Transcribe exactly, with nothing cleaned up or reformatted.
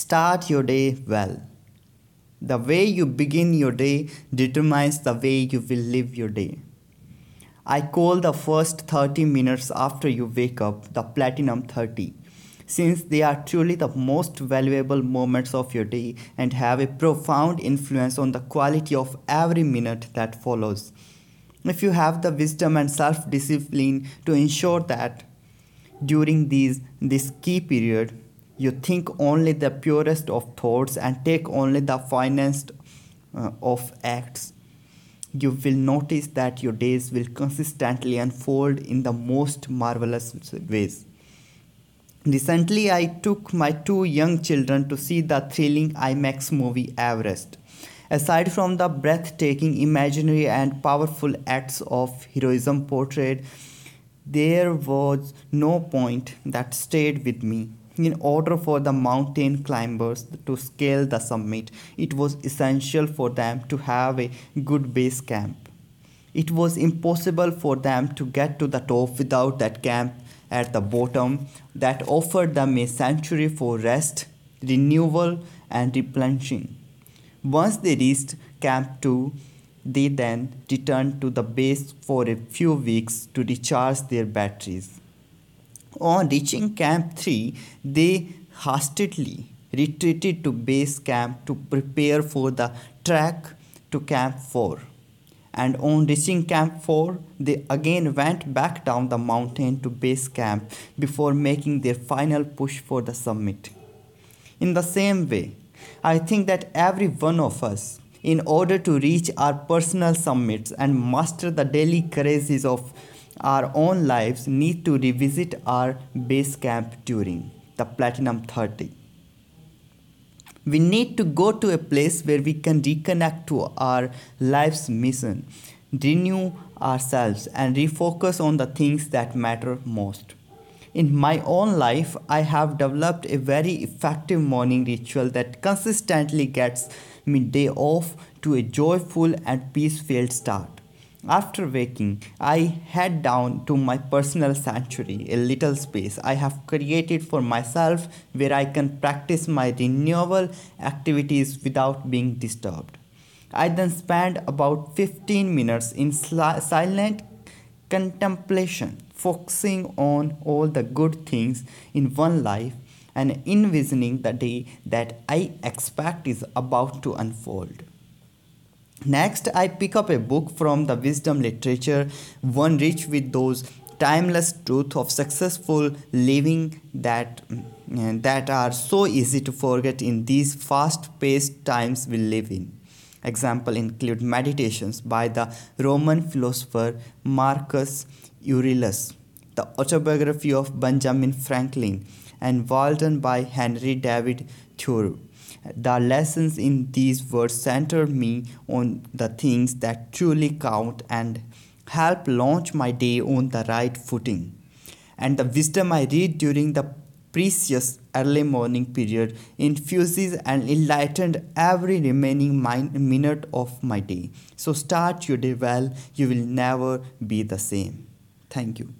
Start your day well. The way you begin your day determines the way you will live your day. I call the first thirty minutes after you wake up the Platinum thirty, since they are truly the most valuable moments of your day and have a profound influence on the quality of every minute that follows. If you have the wisdom and self-discipline to ensure that during these this key period, you think only the purest of thoughts and take only the finest uh, of acts, you will notice that your days will consistently unfold in the most marvelous ways. Recently, I took my two young children to see the thrilling IMAX movie Everest. Aside from the breathtaking imaginary and powerful acts of heroism portrayed, there was no point that stayed with me. In order for the mountain climbers to scale the summit, it was essential for them to have a good base camp. It was impossible for them to get to the top without that camp at the bottom that offered them a sanctuary for rest, renewal, and replenishing. Once they reached Camp two, they then returned to the base for a few weeks to recharge their batteries. On reaching Camp three, they hastily retreated to base camp to prepare for the trek to Camp four. And on reaching Camp four, they again went back down the mountain to base camp before making their final push for the summit. In the same way, I think that every one of us, in order to reach our personal summits and master the daily crazes of our own lives, need to revisit our base camp during the Platinum thirty. We need to go to a place where we can reconnect to our life's mission, renew ourselves, and refocus on the things that matter most. In my own life, I have developed a very effective morning ritual that consistently gets me day off to a joyful and peace-filled start. After waking, I head down to my personal sanctuary, a little space I have created for myself where I can practice my renewal activities without being disturbed. I then spend about fifteen minutes in sli- silent contemplation, focusing on all the good things in one life and envisioning the day that I expect is about to unfold. Next, I pick up a book from the wisdom literature, one rich with those timeless truths of successful living that, that are so easy to forget in these fast-paced times we live in. Examples include Meditations by the Roman philosopher Marcus Aurelius, the autobiography of Benjamin Franklin, and Walden by Henry David Thoreau. The lessons in these words center me on the things that truly count and help launch my day on the right footing. And the wisdom I read during the precious early morning period infuses and enlightens every remaining minute of my day. So start your day well. You will never be the same. Thank you.